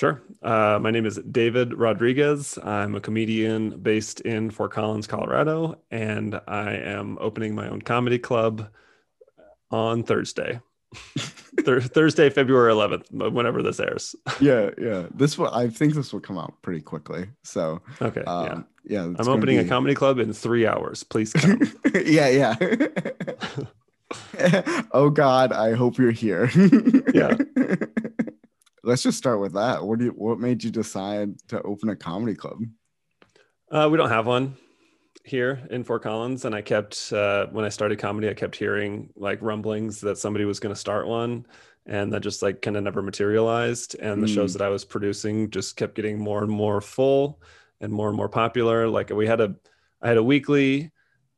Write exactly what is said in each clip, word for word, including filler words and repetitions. Sure. Uh, my name is David Rodriguez. I'm a comedian based in Fort Collins, Colorado, and I am opening my own comedy club on Thursday, Th- Thursday, February eleventh, whenever this airs. Yeah, yeah. This will, I think this will come out pretty quickly. So, okay. Um, yeah. yeah I'm opening be... a comedy club in three hours. Please come. yeah, yeah. Oh, God, I hope you're here. Yeah. Let's just start with that. What do you, what made you decide to open a comedy club? Uh, we don't have one here in Fort Collins. And I kept, uh, when I started comedy, I kept hearing like rumblings that somebody was going to start one. And that just like kind of never materialized. And the mm. shows that I was producing just kept getting more and more full and more and more popular. Like we had a, I had a weekly,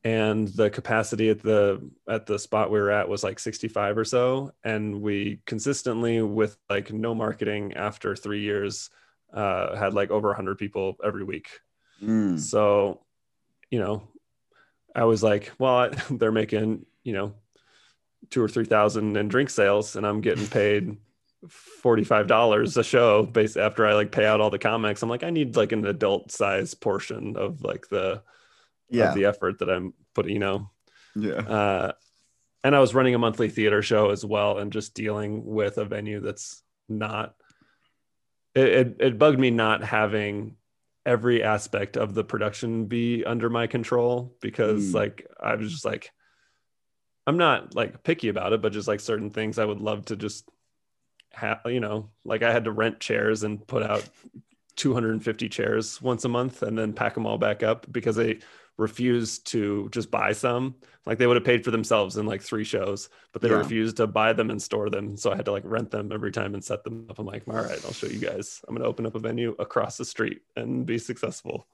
and the capacity at the at the spot we were at was like sixty-five or so, and we consistently, with like no marketing, after three years uh had like over one hundred people every week. mm. So you know, I was like, well, I, they're making, you know, two or three thousand in drink sales, and I'm getting paid forty-five dollars a show based after I like pay out all the comics. I'm like, I need like an adult size portion of like the Yeah. of the effort that I'm putting, you know. Yeah. Uh, and I was running a monthly theater show as well, and just dealing with a venue that's not, it, it, it bugged me not having every aspect of the production be under my control, because mm. like, I was just like, I'm not like picky about it, but just like certain things I would love to just have, you know, like I had to rent chairs and put out two hundred fifty chairs once a month and then pack them all back up because they refused to just buy some. Like they would have paid for themselves in like three shows, but they yeah. refused to buy them and store them. So I had to like rent them every time and set them up. I'm like, all right, I'll show you guys. I'm going to open up a venue across the street and be successful.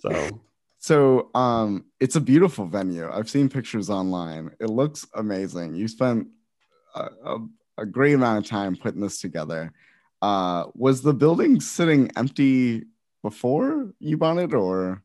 so so um, it's a beautiful venue. I've seen pictures online. It looks amazing. You spent a, a, a great amount of time putting this together. Uh, was the building sitting empty before you bought it, or?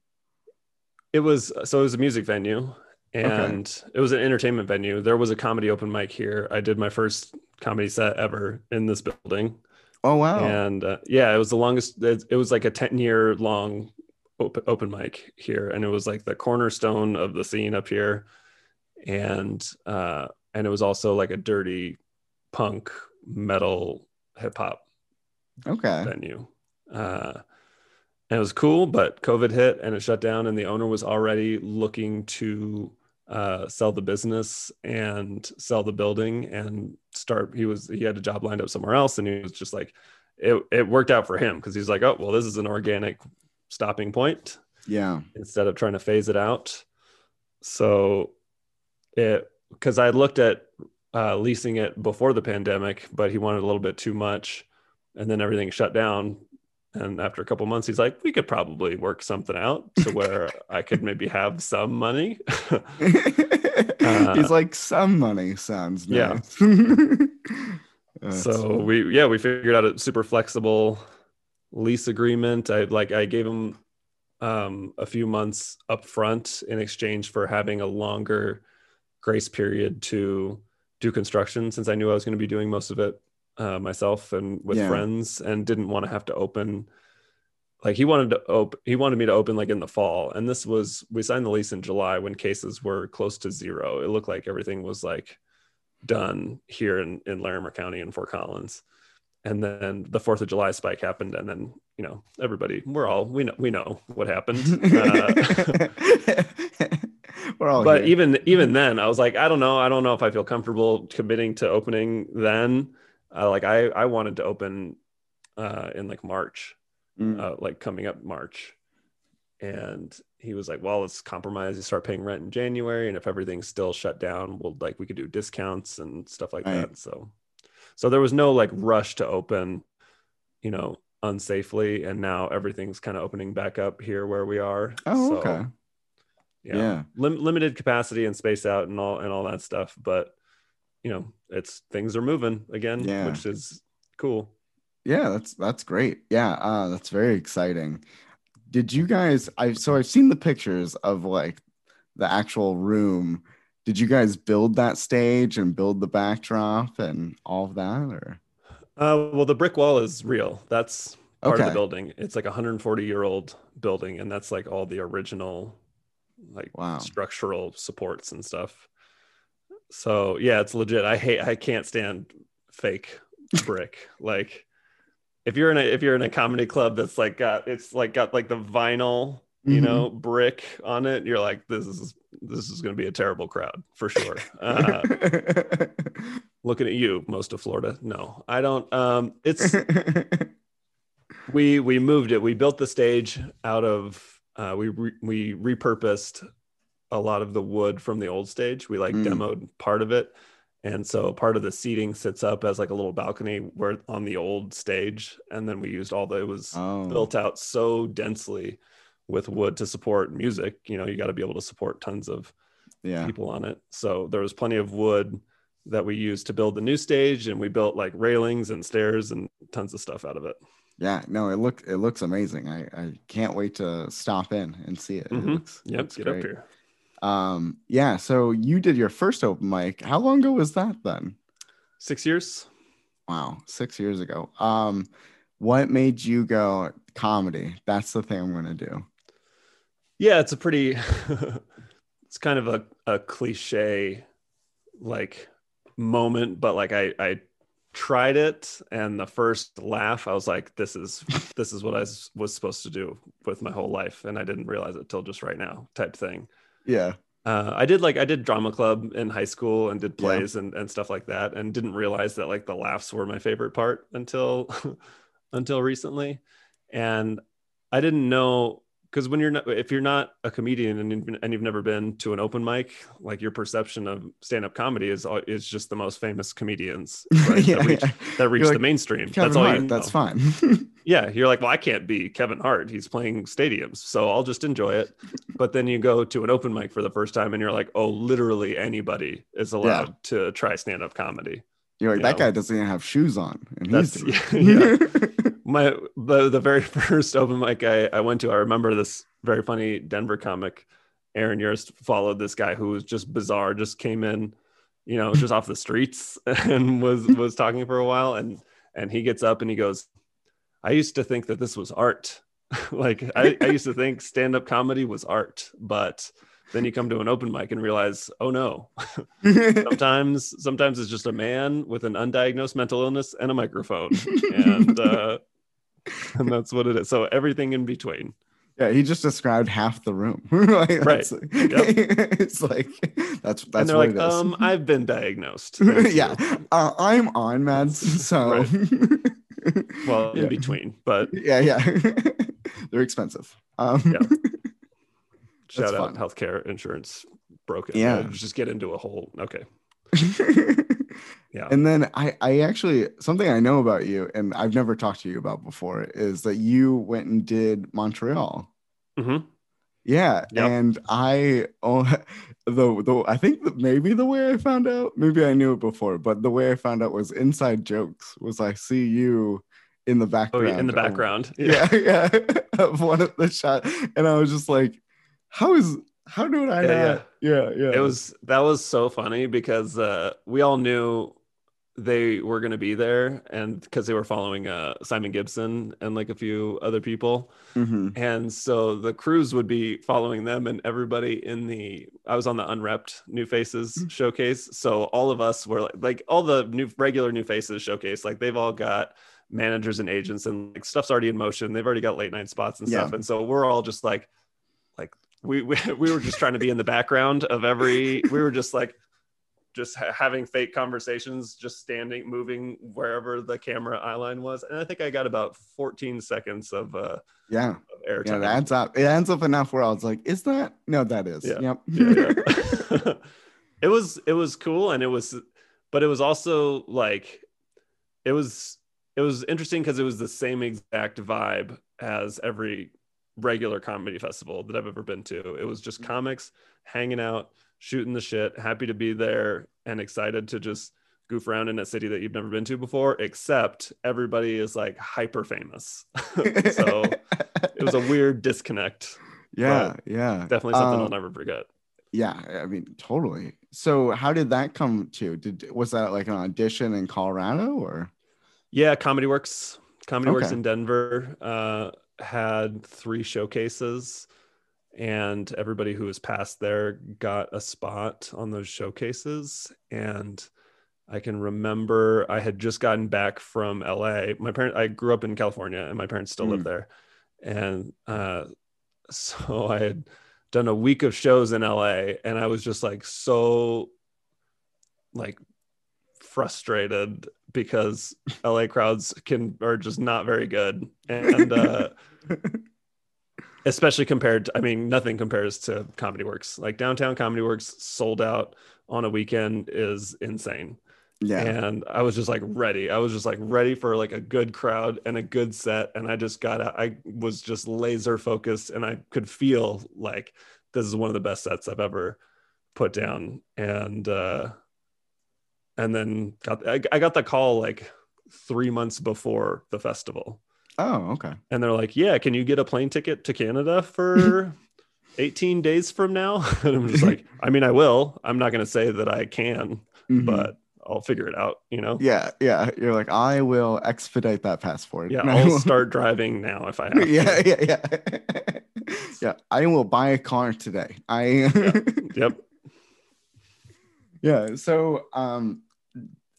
It was, so it was a music venue, and okay. it was an entertainment venue. There was a comedy open mic here. I did my first comedy set ever in this building. Oh, wow. And uh, yeah, it was the longest, it, it was like a ten year long open, open mic here. And it was like the cornerstone of the scene up here. And, uh, and it was also like a dirty punk metal hip hop okay venue. Uh, and it was cool, but COVID hit and it shut down, and the owner was already looking to uh sell the business and sell the building and start, he was he had a job lined up somewhere else, and he was just like, it it worked out for him because he's like, oh well, this is an organic stopping point, yeah, instead of trying to phase it out. So it, because I looked at uh leasing it before the pandemic, but he wanted a little bit too much. And then everything shut down. And after a couple months, he's like, we could probably work something out to where I could maybe have some money. uh, he's like, some money sounds nice. Yeah. so funny. we, yeah, we figured out a super flexible lease agreement. I like, I gave him um, a few months up front in exchange for having a longer grace period to do construction, since I knew I was going to be doing most of it Uh, myself and with yeah. friends, and didn't want to have to open, like he wanted to open he wanted me to open like in the fall, and this was, we signed the lease in July when cases were close to zero. It looked like everything was like done here in, in Larimer County in Fort Collins, and then the fourth of July spike happened, and then, you know, everybody, we're all we know we know what happened. uh, We're all but here. even even then I was like, I don't know I don't know if I feel comfortable committing to opening then. Uh, like I, I wanted to open uh, in like March, mm. uh, like coming up March. And he was like, well, let's compromise. You start paying rent in January, and if everything's still shut down, we'll like, we could do discounts and stuff like right. that. So, so there was no like rush to open, you know, unsafely. And now everything's kind of opening back up here where we are. Oh, so, okay. Yeah. yeah. Lim- limited capacity and space out and all, and all that stuff. But you know, it's, things are moving again, yeah. which is cool. Yeah, that's that's great. Yeah, uh, that's very exciting. Did you guys, I so I've seen the pictures of like the actual room. Did you guys build that stage and build the backdrop and all of that, or? Uh, well, the brick wall is real. That's part okay. of the building. It's like a one hundred forty year old building, and that's like all the original, like wow. structural supports and stuff. So yeah, it's legit. I hate. I can't stand fake brick. Like if you're in a if you're in a comedy club that's like got it's like got like the vinyl, you mm-hmm. know, brick on it, you're like, this is this is going to be a terrible crowd for sure. Uh, looking at you, most of Florida. No, I don't. Um, it's we we moved it. We built the stage out of uh, we re- we repurposed a lot of the wood from the old stage. We like mm. demoed part of it. And so part of the seating sits up as like a little balcony where on the old stage. And then we used all the, it was oh. built out so densely with wood to support music. You know, you got to be able to support tons of yeah. people on it. So there was plenty of wood that we used to build the new stage, and we built like railings and stairs and tons of stuff out of it. Yeah, no, it looked, it looks amazing. I, I can't wait to stop in and see it. Mm-hmm. It looks, yep. Looks get great. Up here. Um, yeah, so you did your first open mic. How long ago was that then? Six years. Wow, six years ago. Um, what made you go comedy? That's the thing I'm going to do. Yeah, it's a pretty, it's kind of a, a cliche like moment, but like I, I tried it, and the first laugh, I was like, this is, this is what I was supposed to do with my whole life. And I didn't realize it till just right now type thing. Yeah. Uh, I did like, I did drama club in high school and did plays yeah. and, and stuff like that. And didn't realize that like the laughs were my favorite part until, until recently. And I didn't know, cause when you're not, if you're not a comedian and you've, and you've never been to an open mic, like your perception of stand-up comedy is, is just the most famous comedians right? yeah, that reach, yeah. that reach the like, mainstream. Kevin that's all Hart, you know. That's fine. Yeah, you're like, well, I can't be Kevin Hart. He's playing stadiums, so I'll just enjoy it. But then you go to an open mic for the first time, and you're like, oh, literally anybody is allowed yeah. to try stand-up comedy. You're like, you that know? Guy doesn't even have shoes on, and he's yeah, yeah. My the, the very first open mic I, I went to, I remember this very funny Denver comic, Aaron Yurst, followed this guy who was just bizarre, just came in, you know, just off the streets and was was talking for a while, and and he gets up and he goes, I used to think that this was art. Like I, I used to think stand-up comedy was art, but then you come to an open mic and realize, oh no, sometimes, sometimes it's just a man with an undiagnosed mental illness and a microphone. And, uh, and that's what it is. So everything in between. Yeah, he just described half the room. Like, right. Yep. It's like that's that's and they're what like, it is. Um, I've been diagnosed. yeah, uh, I'm on meds, so. Right. Well, yeah. in between, but yeah, yeah, they're expensive. Um, yeah. Shout out fun. Healthcare insurance broken. Yeah, I'll just get into a whole okay. Yeah. And then I, I actually, something I know about you and I've never talked to you about before is that you went and did Montreal. Mm-hmm. Yeah. Yep. And I, oh, the, the, I think that maybe the way I found out, maybe I knew it before, but the way I found out was Inside Jokes was I see you in the background. Oh, yeah, in the background. Of, yeah. Yeah. Of one of the shot. And I was just like, how is, how did I? Yeah, not? Yeah, yeah, yeah. It was that was so funny because uh, we all knew they were going to be there, and because they were following uh, Simon Gibson and like a few other people, mm-hmm. and so the crews would be following them, and everybody in the I was on the Unwrapped New Faces mm-hmm. showcase, so all of us were like, like all the new regular New Faces showcase, like they've all got managers and agents, and like stuff's already in motion. They've already got late night spots and yeah. stuff, and so we're all just like, like. We, we we were just trying to be in the background of every, we were just like, just ha- having fake conversations, just standing, moving wherever the camera eye line was. And I think I got about fourteen seconds of uh yeah. of air time. Yeah, it adds up. It adds up enough where I was like, is that? No, that is. Yeah. Yep. Yeah, yeah. It was, it was cool. And it was, but it was also like, it was, it was interesting because it was the same exact vibe as every regular comedy festival that I've ever been to. It was just comics hanging out, shooting the shit, happy to be there and excited to just goof around in a city that you've never been to before, except everybody is like hyper famous. So it was a weird disconnect. Yeah, yeah. Definitely something um, I'll never forget. Yeah, I mean, totally. So how did that come to? Did was that like an audition in Colorado or? Yeah, Comedy Works. Comedy okay. Works in Denver uh, had three showcases, and everybody who was passed there got a spot on those showcases. And I can remember I had just gotten back from L A. My parents, I grew up in California, and my parents still mm. live there. And uh, so I had done a week of shows in L A, and I was just like so like frustrated because L A crowds can are just not very good, and uh, especially compared to, I mean, nothing compares to Comedy Works. Like downtown Comedy Works sold out on a weekend is insane. Yeah, and I was just like ready. I was just like ready for like a good crowd and a good set, and I just got out. I was just laser focused, and I could feel like this is one of the best sets I've ever put down. And uh, and then got I, I got the call like three months before the festival. Oh, okay. And they're like, "Yeah, can you get a plane ticket to Canada for eighteen days from now?" And I'm just like, "I mean, I will. I'm not going to say that I can, mm-hmm. but." I'll figure it out, you know? Yeah, yeah. You're like, I will expedite that passport. Yeah, I'll start driving now if I have to. Yeah, yeah, yeah. Yeah, I will buy a car today. I yeah. Yep. Yeah, so um,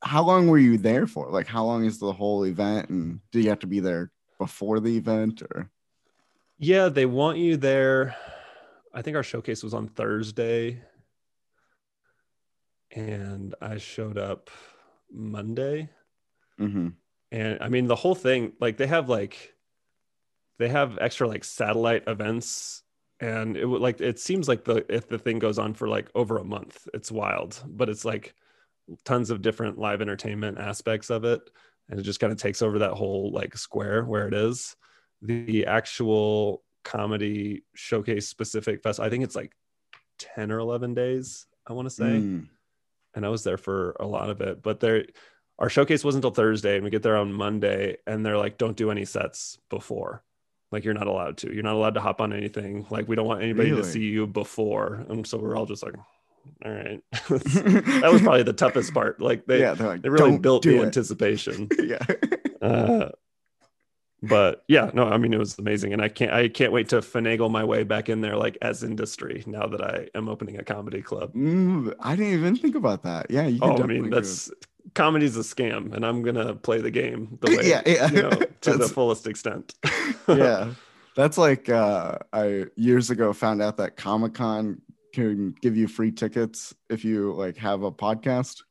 how long were you there for? Like, how long is the whole event? And do you have to be there before the event? Or? Yeah, they want you there. I think our showcase was on Thursday. And I showed up Monday. Mm-hmm. And I mean, the whole thing, like they have like, they have extra like satellite events. And it would like, it seems like the, if the thing goes on for like over a month, it's wild, but it's like tons of different live entertainment aspects of it. And it just kind of takes over that whole like square where it is. The actual comedy showcase specific fest, I think it's like ten or eleven days, I want to say. Mm. And I was there for a lot of it, but there, our showcase wasn't until Thursday, and we get there on Monday, and they're like, "Don't do any sets before. Like, you're not allowed to. You're not allowed to hop on anything. Like, we don't want anybody really? to see you before." And so we're all just like, "All right." That was probably the toughest part. Like they, yeah, like, they really built the it. anticipation. Yeah. uh, but yeah, no, I mean, it was amazing, and I can't, I can't wait to finagle my way back in there, like as industry. Now that I am opening a comedy club, mm, I didn't even think about that. Yeah, you can oh, definitely I mean, that's do it. Comedy's a scam, and I'm gonna play the game the way, yeah, yeah. You know, to the fullest extent. Yeah, that's like uh, I years ago found out that Comic-Con can give you free tickets if you like have a podcast.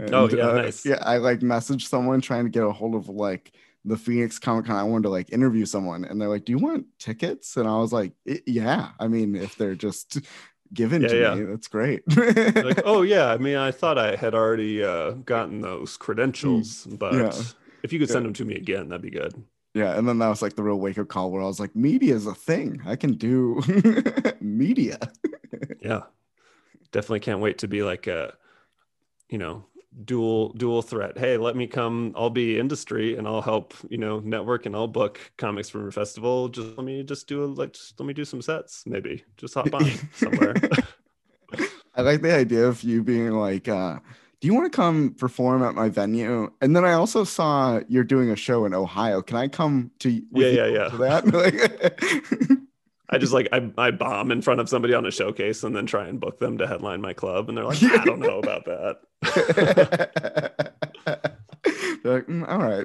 And, oh yeah, uh, nice. Yeah, I like messaged someone trying to get a hold of like. the Phoenix Comic Con, I wanted to like interview someone, and they're like, "Do you want tickets?" And I was like, "Yeah, I mean, if they're just given yeah, to yeah. me, that's great." Like, oh yeah, I mean, I thought I had already uh, gotten those credentials, but yeah. if you could send yeah. them to me again, that'd be good. Yeah, and then that was like the real wake-up call where I was like, "Media is a thing. I can do media." Yeah, definitely can't wait to be like a, you know. dual dual threat. Hey, let me come, I'll be industry and I'll help, you know, network, and I'll book comics from a festival. Just let me just do a, like just let me do some sets, maybe just hop on somewhere. I like the idea of you being like, uh do you want to come perform at my venue? And then I also saw you're doing a show in Ohio. Can I come to yeah yeah yeah to that? I just like, I, I bomb in front of somebody on a showcase and then try and book them to headline my club. And they're like, I don't know about that. They're like, mm, all right.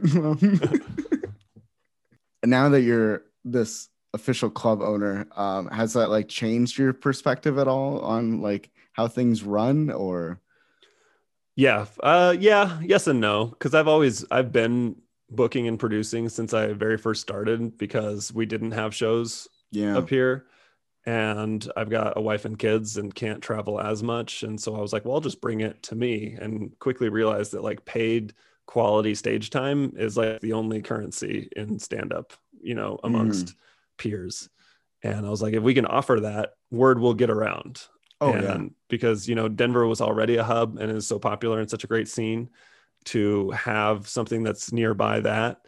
And now that you're this official club owner, um, has that like changed your perspective at all on like how things run or? Yeah. Uh, yeah. Yes and no. Because I've always, I've been booking and producing since I very first started, because we didn't have shows Yeah. up here, and I've got a wife and kids and can't travel as much. And so I was like, well, I'll just bring it to me, and quickly realized that like paid quality stage time is like the only currency in stand-up, you know, amongst mm. peers. And I was like, if we can offer that, word will get around. Oh, and yeah. because, you know, Denver was already a hub and is so popular and such a great scene, to have something that's nearby that,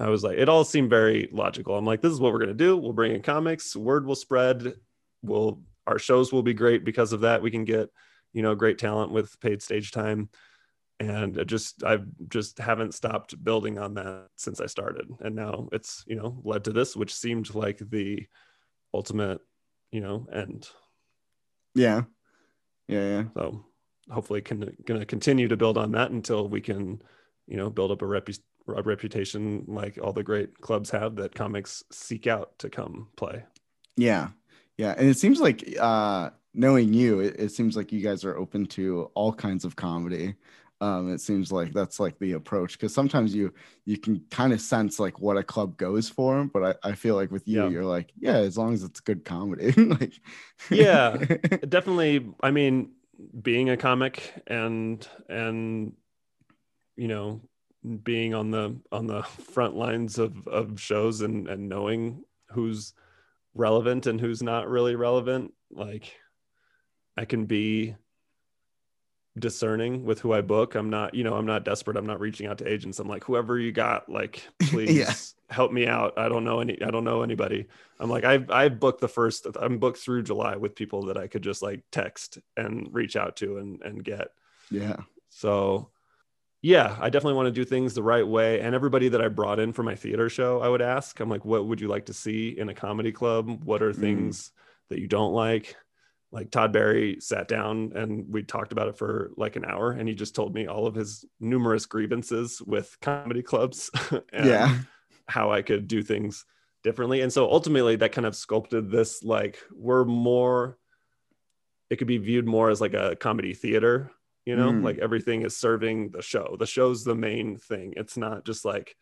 I was like, it all seemed very logical. I'm like, this is what we're going to do. We'll bring in comics. Word will spread. We'll, our shows will be great because of that. We can get, you know, great talent with paid stage time. And it just, I've just haven't stopped building on that since I started. And now it's, you know, led to this, which seemed like the ultimate, you know, end. Yeah. Yeah. Yeah. So hopefully can, gonna continue to build on that until we can, you know, build up a, repu- a reputation like all the great clubs have that comics seek out to come play. Yeah. Yeah. And it seems like, uh, knowing you, it, it seems like you guys are open to all kinds of comedy. Um, it seems like that's like the approach, because sometimes you you can kind of sense like what a club goes for, but I, I feel like with you, yeah. you're like, yeah, as long as it's good comedy. Like, yeah, definitely. I mean, being a comic and and you know, being on the on the front lines of of shows and and knowing who's relevant and who's not really relevant, like I can be discerning with who I book. I'm not, you know, I'm not desperate. I'm not reaching out to agents. I'm like, whoever you got, like, please yeah. help me out. I don't know any, I don't know anybody. I'm like, I've, I've booked the first, I'm booked through July with people that I could just like text and reach out to and, and get. Yeah. So yeah, I definitely want to do things the right way. And everybody that I brought in for my theater show, I would ask, I'm like, what would you like to see in a comedy club? What are things mm. that you don't like? Like Todd Berry sat down and we talked about it for like an hour, and he just told me all of his numerous grievances with comedy clubs and yeah. how I could do things differently. And so ultimately that kind of sculpted this, like, we're more, it could be viewed more as like a comedy theater, you know, mm. like everything is serving the show. The show's the main thing. It's not just like,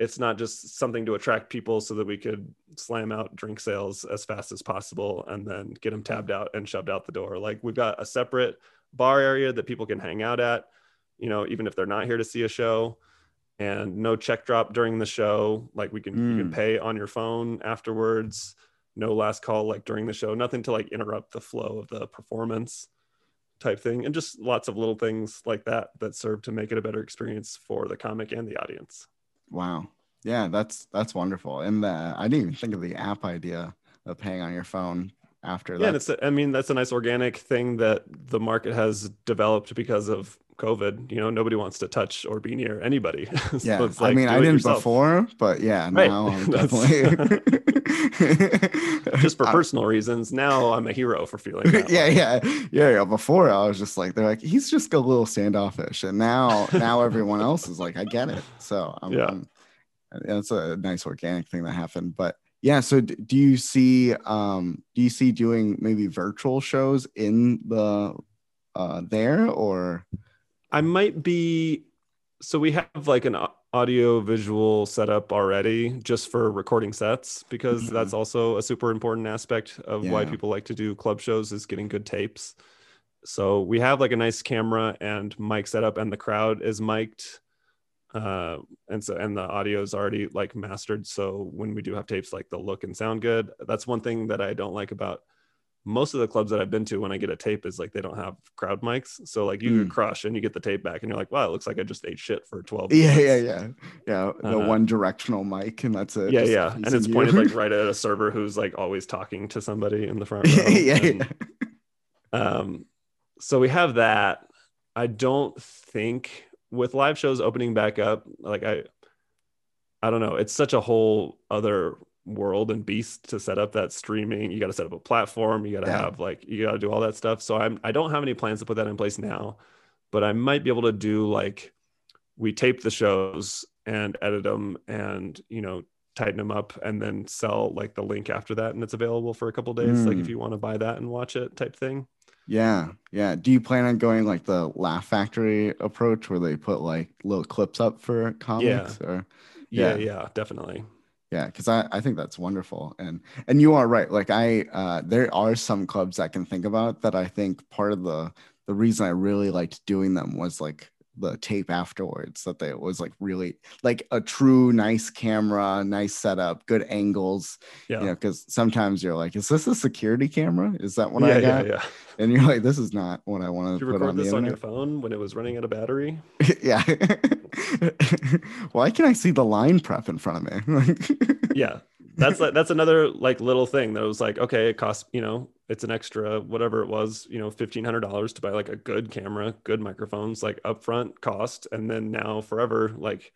it's not just something to attract people so that we could slam out drink sales as fast as possible and then get them tabbed out and shoved out the door. Like, we've got a separate bar area that people can hang out at, you know, even if they're not here to see a show, and no check drop during the show. Like, we can, mm. you can pay on your phone afterwards, no last call, like during the show, nothing to like interrupt the flow of the performance type thing. And just lots of little things like that, that serve to make it a better experience for the comic and the audience. Wow. Yeah, that's that's wonderful. And uh, I didn't even think of the app idea of paying on your phone after that. Yeah, and it's a, I mean, that's a nice organic thing that the market has developed because of COVID. You know, nobody wants to touch or be near anybody. So yeah, it's like, I mean, I didn't yourself. before, but yeah, now right. I'm definitely... just for personal I, reasons. Now I'm a hero for feeling that yeah, yeah, yeah, yeah. Before I was just like, they're like, he's just a little standoffish, and now, now everyone else is like, I get it. So I'm, yeah, I'm, that's a nice organic thing that happened. But yeah, so d- do you see, um, do you see doing maybe virtual shows in the uh, there, or I might be. So we have like an audio visual setup already just for recording sets, because mm-hmm. that's also a super important aspect of yeah. why people like to do club shows, is getting good tapes. So we have like a nice camera and mic setup, and the crowd is mic'd. Uh, and so, and the audio is already like mastered. So when we do have tapes, like they'll look and sound good. That's one thing that I don't like about most of the clubs that I've been to when I get a tape is like, they don't have crowd mics. So like you mm. crush and you get the tape back and you're like, wow, it looks like I just ate shit for twelve minutes. Yeah, yeah, yeah. Yeah. The uh, one directional mic, and that's it. Yeah, yeah. And it's you. pointed like right at a server who's like always talking to somebody in the front row. yeah, and, yeah. Um, so we have that. I don't think with live shows opening back up, like I, I don't know. It's such a whole other world and beast to set up that streaming. You got to set up a platform, you got to yeah. have like, you got to do all that stuff. So I'm I don't have any plans to put that in place now, but I might be able to do like, we tape the shows and edit them and, you know, tighten them up and then sell like the link after that, and it's available for a couple days mm. like if you want to buy that and watch it type thing. Yeah, yeah. Do you plan on going like the Laugh Factory approach where they put like little clips up for comics? Yeah. Or yeah, yeah, yeah, definitely. Yeah, because I, I think that's wonderful. And and you are right. Like I uh, there are some clubs I can think about that I think part of the the reason I really liked doing them was like the tape afterwards, that they was like really like a true nice camera, nice setup, good angles. Yeah. You know, because sometimes you're like, is this a security camera? Is that what yeah, I got? Yeah, yeah. And you're like, this is not what I wanted to put on the internet. Did you record this on your phone when it was running out of battery? yeah. Why can I see the line prep in front of me? yeah. that's like, that's another like little thing that was like, okay, it costs, you know, it's an extra, whatever it was, you know, fifteen hundred dollars to buy like a good camera, good microphones, like upfront cost. And then now forever, like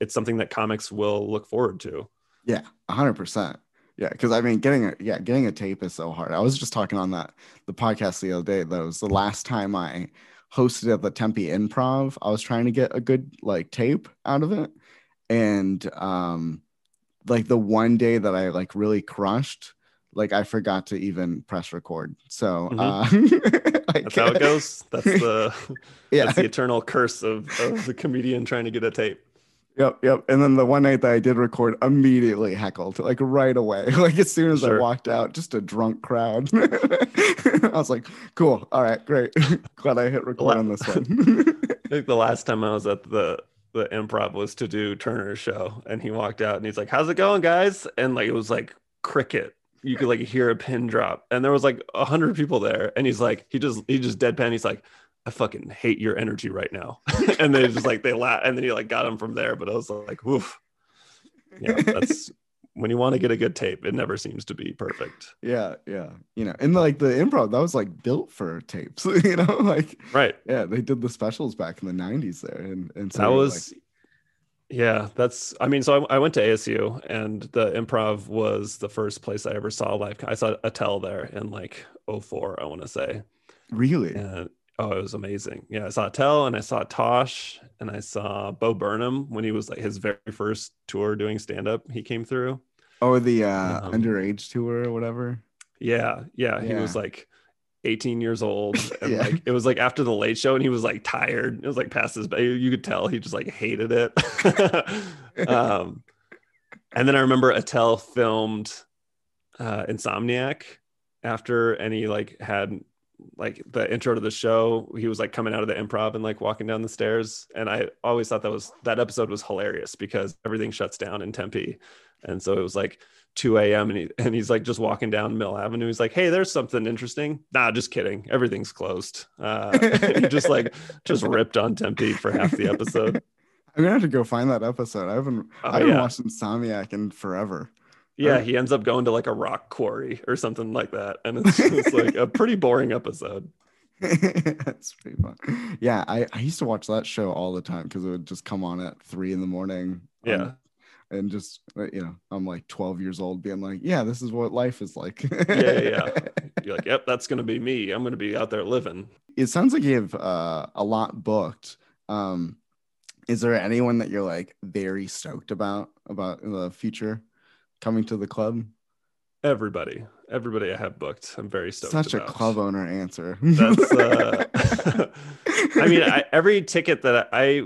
it's something that comics will look forward to. Yeah. A hundred percent. Yeah. Cause I mean, getting a, yeah, getting a tape is so hard. I was just talking on that, the podcast the other day, that was the last time I hosted at the Tempe Improv. I was trying to get a good like tape out of it. And, um, like the one day that I like really crushed, like I forgot to even press record. So mm-hmm. uh, like, that's how it goes. That's the yeah. that's the eternal curse of, of the comedian trying to get a tape. Yep, yep. And then the one night that I did record, immediately heckled, like right away, like as soon as sure. I walked out, just a drunk crowd. I was like, cool, all right, great. Glad I hit record on this one. I think the last time I was at the. the improv was to do Turner's show, and he walked out and he's like, how's it going, guys? And like it was like cricket. You could like hear a pin drop, and there was like a hundred people there, and he's like, he just he just deadpan, he's like, I fucking hate your energy right now. And they just like they laugh, and then he like got him from there. But I was like, woof. Yeah, that's when you want to get a good tape, it never seems to be perfect. Yeah, yeah. You know, and like the improv, that was like built for tapes, you know, like, right. Yeah, they did the specials back in the nineties there. And, and so that was, like... yeah, that's, I mean, so I, I went to A S U, and the improv was the first place I ever saw live. I saw Attell there in like oh four, I want to say. Really? And, oh, it was amazing. Yeah, I saw Attell, and I saw Tosh, and I saw Bo Burnham when he was like his very first tour doing stand-up, he came through. Oh, the uh, um, underage tour or whatever. Yeah, yeah, yeah. He was like eighteen years old. And yeah. Like it was like after the late show, and he was like tired. It was like past his bed. You could tell he just like hated it. um, and then I remember Attell filmed uh, Insomniac after, and he like had like the intro to the show. He was like coming out of the improv and like walking down the stairs. And I always thought that was that episode was hilarious because everything shuts down in Tempe. And so it was like two a.m. and he and he's like just walking down Mill Avenue. He's like, "Hey, there's something interesting." Nah, just kidding. Everything's closed. Uh, he just like just ripped on Tempe for half the episode. I'm gonna have to go find that episode. I haven't oh, I haven't yeah. watched Insomniac in forever. Yeah, um, he ends up going to like a rock quarry or something like that, and it's, it's like a pretty boring episode. That's pretty fun. Yeah, I I used to watch that show all the time because it would just come on at three in the morning. Yeah. Um, And just, you know, I'm like twelve years old being like, yeah, this is what life is like. yeah, yeah. You're like, yep, that's going to be me. I'm going to be out there living. It sounds like you have uh, a lot booked. Um, is there anyone that you're like very stoked about, about in the future coming to the club? Everybody. Everybody I have booked. I'm very stoked Such about. A club owner answer. That's, uh... I mean, I, every ticket that I...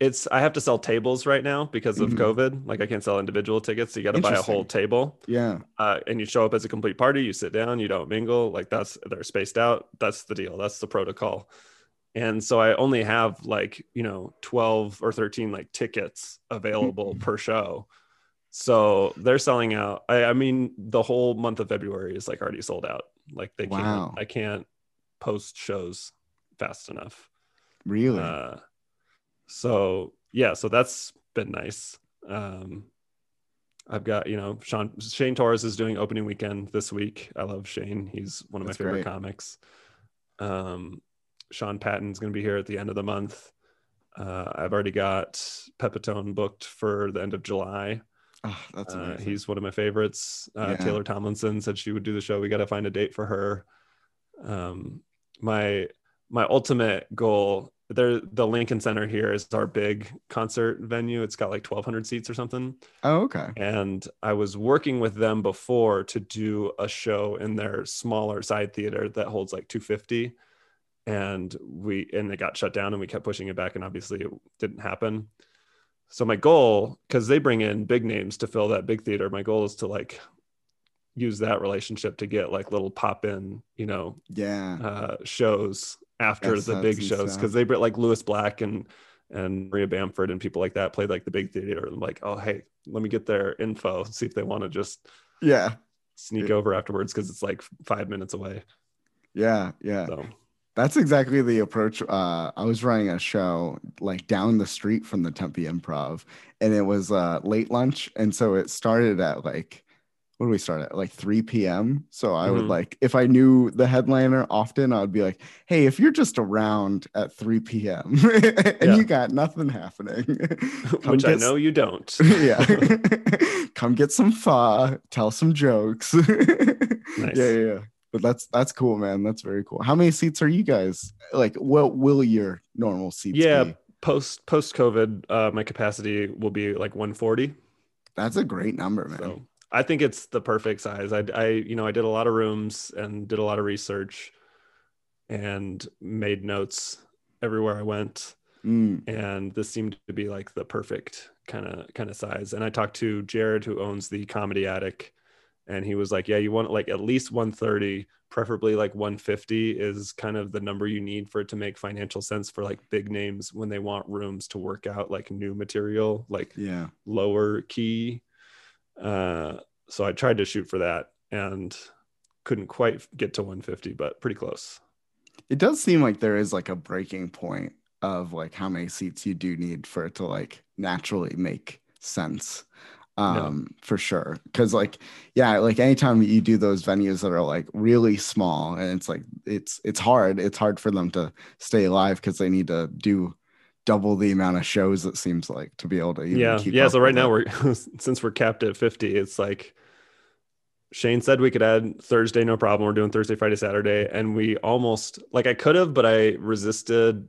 It's I have to sell tables right now because of mm-hmm. COVID. Like I can't sell individual tickets. So you got to buy a whole table. Yeah. Uh, and you show up as a complete party. You sit down. You don't mingle. Like that's they're spaced out. That's the deal. That's the protocol. And so I only have like, you know, twelve or thirteen like tickets available per show. So they're selling out. I, I mean, the whole month of February is like already sold out. Like they wow. can't. I can't post shows fast enough. Really? Uh, So yeah, so that's been nice. Um, I've got, you know, Sean, Shane Torres is doing opening weekend this week. I love Shane. He's one of that's my favorite great. comics. Um, Sean Patton's going to be here at the end of the month. Uh, I've already got Pepitone booked for the end of July. Oh, that's amazing. Uh, he's one of my favorites. Uh, yeah. Taylor Tomlinson said she would do the show. We got to find a date for her. Um, my, my ultimate goal There, the Lincoln Center here is our big concert venue. It's got like twelve hundred seats or something. Oh, okay. And I was working with them before to do a show in their smaller side theater that holds like two fifty, and we and it got shut down, and we kept pushing it back, and obviously it didn't happen. So my goal, because they bring in big names to fill that big theater, my goal is to like use that relationship to get like little pop-in, you know, yeah, uh, shows. After yes, the big shows, because they like Lewis Black and and Maria Bamford and people like that played like the big theater. I'm like, oh hey, let me get their info, see if they want to just yeah sneak yeah. over afterwards because it's like five minutes away. Yeah, yeah. So. That's exactly the approach. Uh, I was running a show like down the street from the Tempe Improv, and it was uh, late lunch. And so it started at like, what do we start at? Like three p.m. So I mm-hmm. would like, if I knew the headliner often, I would be like, hey, if you're just around at three p.m. and yeah. you got nothing happening. Which I know s- you don't. yeah. Come get some pho, tell some jokes. Nice. Yeah, yeah, yeah. But that's that's cool, man. That's very cool. How many seats are you guys? Like, what will your normal seats yeah, be? Yeah, post, post-COVID, uh, my capacity will be like one forty. That's a great number, man. So I think it's the perfect size. I, I, you know, I did a lot of rooms and did a lot of research and made notes everywhere I went. Mm. And this seemed to be like the perfect kind of kind of size. And I talked to Jared, who owns the Comedy Attic. And he was like, yeah, you want like at least one thirty, preferably like one fifty is kind of the number you need for it to make financial sense for like big names when they want rooms to work out like new material, like yeah. lower key. Uh, so I tried to shoot for that and couldn't quite get to one fifty, but pretty close. It does seem like there is like a breaking point of like how many seats you do need for it to like naturally make sense. um no. For sure, because like yeah like anytime you do those venues that are like really small, and it's like it's it's hard it's hard for them to stay alive because they need to do double the amount of shows, it seems like, to be able to even yeah keep yeah so right now that. We're since we're capped at fifty, it's like Shane said we could add Thursday, no problem, we're doing Thursday, Friday, Saturday, and we almost like I could have, but I resisted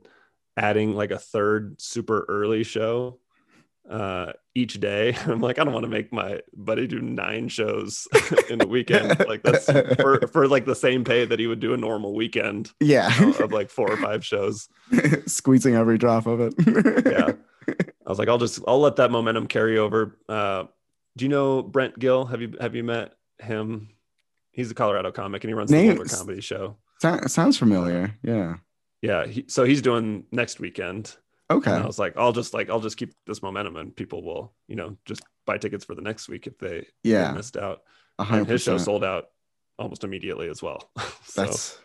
adding like a third super early show uh each day. I'm like, I don't want to make my buddy do nine shows in a weekend. Like that's for, for like the same pay that he would do a normal weekend. Yeah, you know, of like four or five shows. Squeezing every drop of it. Yeah, I was like, I'll just I'll let that momentum carry over. Uh, do you know Brent Gill? Have you have you met him? He's a Colorado comic and he runs Name, the Denver comedy show. Sound, sounds familiar. Yeah, yeah. He, so he's doing next weekend. Okay. And I was like, I'll just like, I'll just keep this momentum and people will, you know, just buy tickets for the next week if they yeah. missed out. one hundred percent. And his show sold out almost immediately as well. So. That's,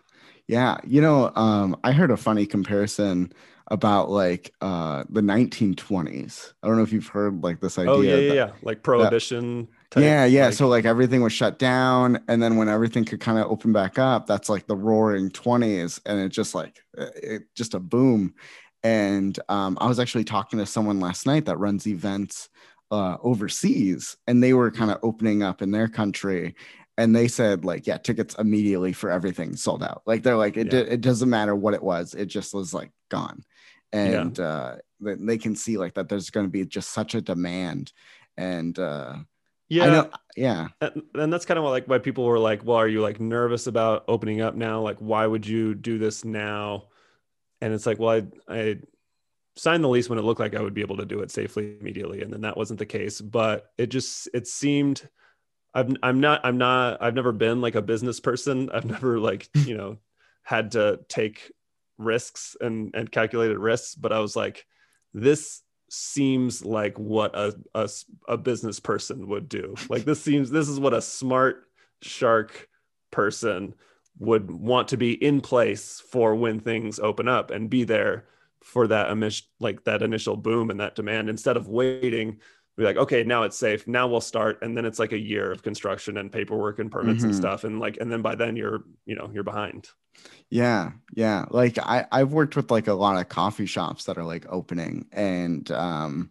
yeah. You know, um, I heard a funny comparison about like uh, the nineteen twenties. I don't know if you've heard like this idea. Oh, yeah, yeah, that, yeah. Like prohibition. That, Type, yeah, yeah. Like, so like everything was shut down, and then when everything could kind of open back up, that's like the roaring twenties, and it just like it just a boom. And um, I was actually talking to someone last night that runs events uh, overseas, and they were kind of opening up in their country, and they said like, yeah, tickets immediately for everything sold out. Like they're like, it, yeah. d- it doesn't matter what it was. It just was like gone. And yeah. uh, they can see like that there's going to be just such a demand. And uh, yeah, I know, yeah. And, and that's kind of like why people were like, well, are you like nervous about opening up now? Like, why would you do this now? And it's like, well, I, I signed the lease when it looked like I would be able to do it safely immediately. And then that wasn't the case, but it just, it seemed, I've, I'm not, I'm not, I've never been like a business person. I've never like, you know, had to take risks and, and calculated risks, but I was like, this seems like what a, a, a business person would do. Like this seems, this is what a smart shark person would want to be in place for when things open up and be there for that emish, like that initial boom and that demand, instead of waiting, be like, okay, now it's safe. Now we'll start. And then it's like a year of construction and paperwork and permits mm-hmm. and stuff. And like, and then by then you're, you know, you're behind. Yeah. Yeah. Like I I've worked with like a lot of coffee shops that are like opening, and um,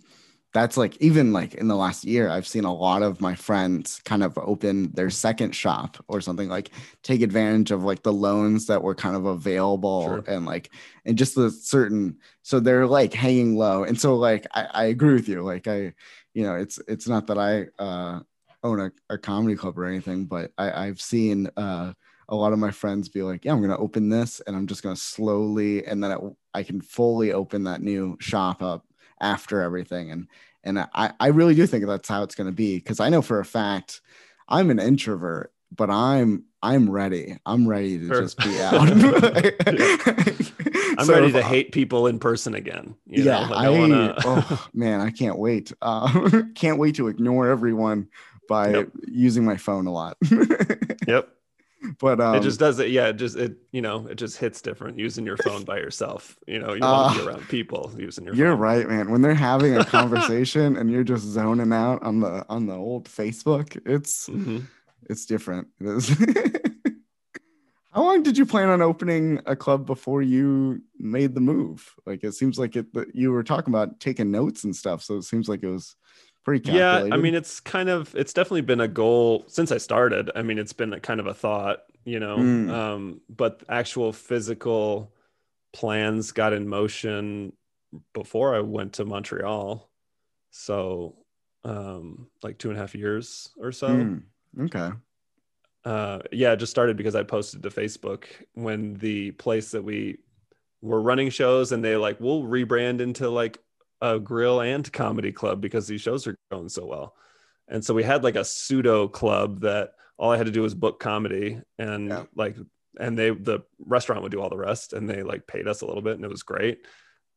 that's like, even like in the last year, I've seen a lot of my friends kind of open their second shop or something, like take advantage of like the loans that were kind of available sure. and like, and just the certain, so they're like hanging low. And so like, I, I agree with you. Like I, you know, it's, it's not that I uh, own a, a comedy club or anything, but I, I've seen uh, a lot of my friends be like, yeah, I'm going to open this and I'm just going to slowly, and then it, I can fully open that new shop up after everything. And and I, I really do think that's how it's going to be, because I know for a fact I'm an introvert, but I'm I'm ready. I'm ready to sure. just be out. I'm so ready to I, hate people in person again. You yeah, know? Like I, I wanna... oh man, I can't wait. Uh, can't wait to ignore everyone by yep. using my phone a lot. Yep. But um, it just does it. Yeah. It just, it, you know, it just hits different using your phone by yourself. You know, you want to uh, be around people using your you're phone. You're right, man. When they're having a conversation and you're just zoning out on the, on the old Facebook, it's, mm-hmm. it's different. It is. How long did you plan on opening a club before you made the move? Like, it seems like it, you were talking about taking notes and stuff. So it seems like it was pretty calculated. Yeah, I mean, it's kind of, it's definitely been a goal since I started. I mean, it's been a kind of a thought, you know, mm. um, but actual physical plans got in motion before I went to Montreal. So um, like two and a half years or so. Mm. Okay. Uh, yeah, it just started because I posted to Facebook when the place that we were running shows, and they like, we'll rebrand into like a grill and comedy club because these shows are going so well. And so we had like a pseudo club that all I had to do was book comedy, and yeah. like, and they, the restaurant would do all the rest, and they like paid us a little bit, and it was great.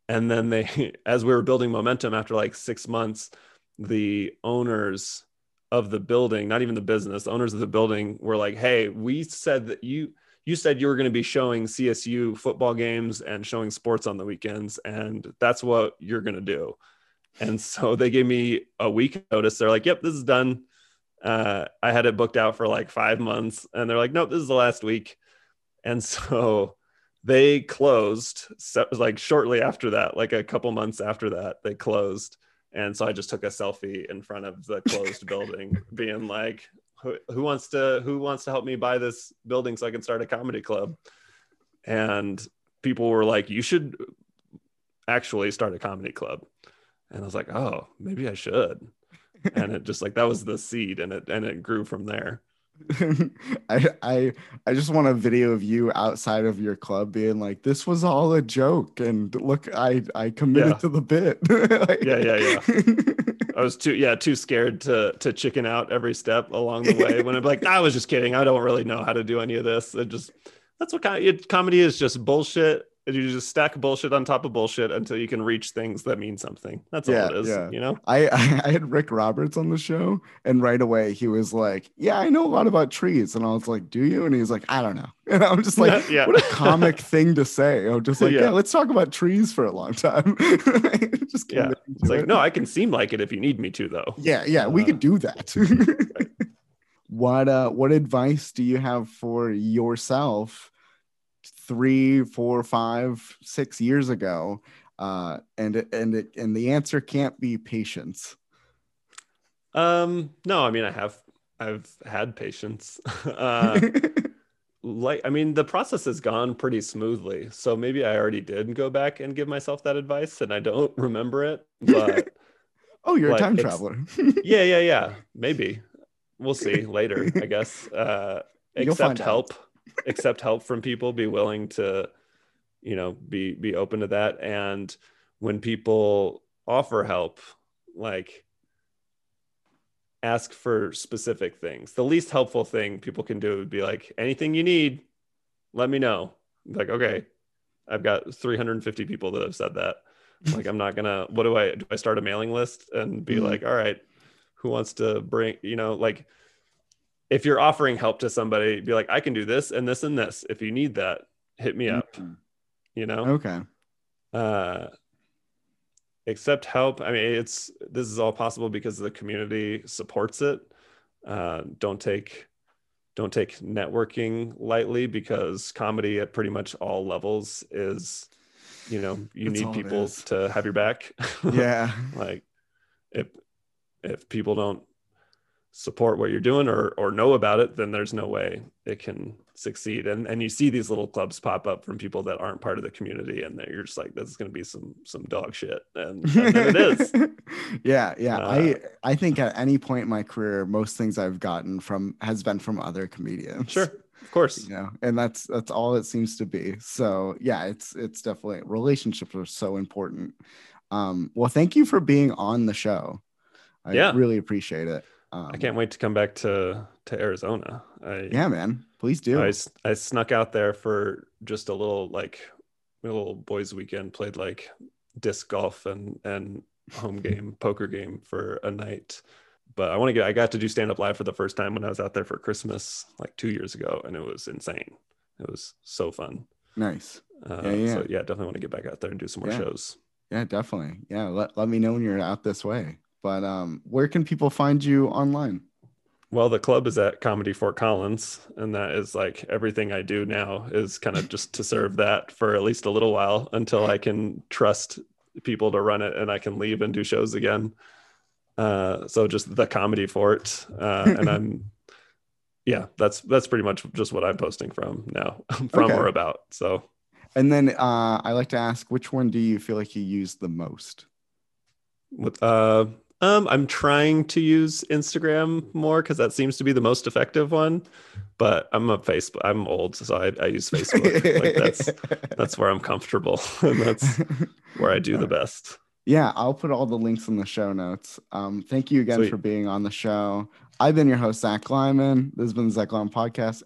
And then they, as we were building momentum after like six months, the owners of the building, not even the business, the owners of the building were like, hey, we said that you, you said you were going to be showing C S U football games and showing sports on the weekends, and that's what you're going to do. And so they gave me a week notice. They're like, yep, this is done. Uh, I had it booked out for like five months and they're like, nope, this is the last week. And so they closed. So it was like shortly after that, like a couple months after that, they closed. And so I just took a selfie in front of the closed building being like, Who, who wants to who wants to help me buy this building so I can start a comedy club? And people were like, you should actually start a comedy club. And I was like, oh, maybe I should. And it just like, that was the seed, and it and it grew from there. I, I I just want a video of you outside of your club being like, this was all a joke, and look, I I committed yeah. to the bit. Like, yeah, yeah, yeah. I was too yeah too scared to to chicken out every step along the way. When I'm like, I was just kidding. I don't really know how to do any of this. It just that's what kind of, comedy is, just bullshit. You just stack bullshit on top of bullshit until you can reach things that mean something. That's yeah, all it is, yeah. you know? I, I had Rick Roberts on the show, and right away he was like, yeah, I know a lot about trees. And I was like, do you? And he's like, I don't know. And I'm just like, yeah. what a comic thing to say. I'm just like, yeah. yeah, let's talk about trees for a long time. just yeah. It's like, it. no, I can seem like it if you need me to, though. Yeah, yeah, uh, we could do that. right. What uh, what advice do you have for yourself three, four, five, six years ago, uh, and and it, and the answer can't be patience. Um, no, I mean I have I've had patience. uh, like I mean the process has gone pretty smoothly, so maybe I already did go back and give myself that advice, and I don't remember it. But oh, you're like, a time traveler. yeah, yeah, yeah. Maybe we'll see later. I guess. Uh, accept help. Out. Accept help from people, be willing to, you know, be be open to that. And when people offer help, like ask for specific things. The least helpful thing people can do would be like, anything you need, let me know. Like, okay, I've got three hundred fifty people that have said that. Like, I'm not gonna, what do I do? I start a mailing list and be mm-hmm. like, all right, who wants to bring, you know, like, if you're offering help to somebody, be like, I can do this and this and this. If you need that, hit me up, okay. you know? Okay. Uh, accept help. I mean, it's, this is all possible because the community supports it. Uh, don't take, don't take networking lightly, because comedy at pretty much all levels is, you know, you That's need people to have your back. Yeah. Like if, if people don't support what you're doing or or know about it, then there's no way it can succeed. And and you see these little clubs pop up from people that aren't part of the community, and you're just like, this is going to be some some dog shit, and, and then it is. yeah, yeah. Uh, I I think at any point in my career, most things I've gotten from has been from other comedians. Sure, of course. You know, and that's that's all it seems to be. So yeah, it's it's definitely, relationships are so important. Um, well, thank you for being on the show. I yeah. really appreciate it. Um, I can't wait to come back to, to Arizona. I, yeah, man, please do. I, I snuck out there for just a little, like a little boys weekend, played like disc golf and, and home game, poker game for a night. but I want to get, I got to do stand up live for the first time when I was out there for Christmas, like two years ago. And it was insane. It was so fun. Nice. Uh, yeah, yeah. So yeah, definitely want to get back out there and do some more yeah. shows. Yeah, definitely. Yeah. Let, let me know when you're out this way, but um, where can people find you online? Well, the club is at Comedy Fort Collins, and that is like everything I do now is kind of just to serve that for at least a little while until I can trust people to run it and I can leave and do shows again. Uh, so just the Comedy Fort, uh, and I'm, yeah, that's, that's pretty much just what I'm posting from now, from okay. or about. So, and then uh, I like to ask, which one do you feel like you use the most? With, uh, Um, I'm trying to use Instagram more because that seems to be the most effective one, but I'm a Facebook, I'm old, so I, I use Facebook. Like that's that's where I'm comfortable, and that's where I do the best. Yeah, I'll put all the links in the show notes. Um, thank you again Sweet. for being on the show. I've been your host, Zach Lyman. This has been the Zach Lyman Podcast,